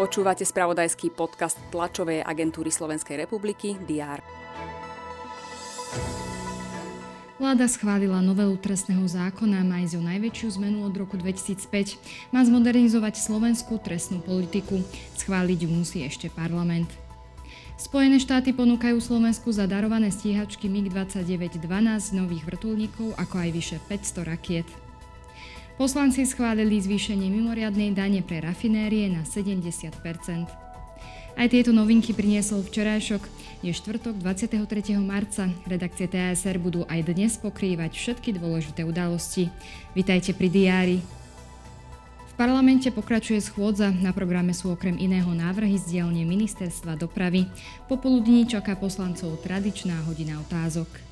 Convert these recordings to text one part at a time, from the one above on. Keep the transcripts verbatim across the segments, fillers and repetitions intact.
Počúvate spravodajský podcast tlačovej agentúry Slovenskej republiky dé á er. Vláda schválila novelu trestného zákona, má ísť o najväčšiu zmenu od roku dvetisícpäť. Má zmodernizovať slovenskú trestnú politiku. Schváliť ju musí ešte parlament. Spojené štáty ponúkajú Slovensku za darované stíhačky mig dvadsaťdeväť dvanásť nových vrtuľníkov, ako aj vyše päťsto rakiet. Poslanci schválili zvýšenie mimoriadnej dane pre rafinérie na sedemdesiat percent. Aj tieto novinky priniesol včerajšok. Je štvrtok dvadsiateho tretieho marca. Redakcie té á es er budú aj dnes pokrývať všetky dôležité udalosti. Vitajte pri diári. V parlamente pokračuje schôdza. Na programe sú okrem iného návrhy z dielne ministerstva dopravy. Popoludní čaká poslancov tradičná hodina otázok.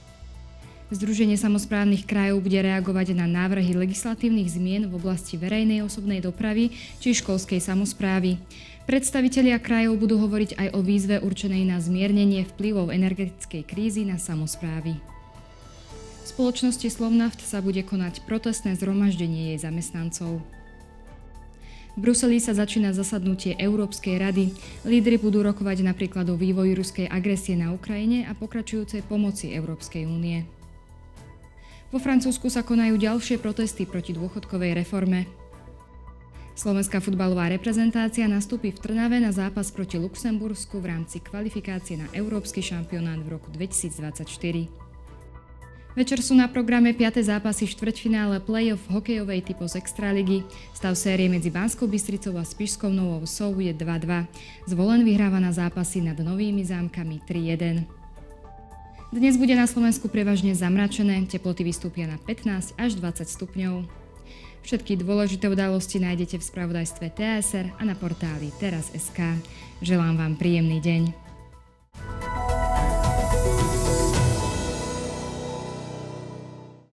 Združenie samosprávnych krajov bude reagovať na návrhy legislatívnych zmien v oblasti verejnej osobnej dopravy či školskej samosprávy. Predstavitelia krajov budú hovoriť aj o výzve určenej na zmiernenie vplyvov energetickej krízy na samosprávy. V spoločnosti Slovnaft sa bude konať protestné zhromaždenie jej zamestnancov. V Bruseli sa začína zasadnutie Európskej rady. Lídri budú rokovať napríklad o vývoji ruskej agresie na Ukrajine a pokračujúcej pomoci Európskej únie. Vo Francúzsku sa konajú ďalšie protesty proti dôchodkovej reforme. Slovenská futbalová reprezentácia nastúpi v Trnave na zápas proti Luxembursku v rámci kvalifikácie na Európsky šampionát v roku dvetisícdvadsaťštyri. Večer sú na programe piate zápasy štvrťfinále play-off hokejovej typo z Extraligy. Stav série medzi Banskou Bystricou a Spišskou Novou Vesou je dva dva. Zvolen vyhráva na zápasy nad Novými Zámkami tri jeden. Dnes bude na Slovensku prevažne zamračené, teploty vystúpia na pätnásť až dvadsať stupňov. Všetky dôležité udalosti nájdete v spravodajstve té á es er a na portáli teraz bodka es ká. Želám vám príjemný deň.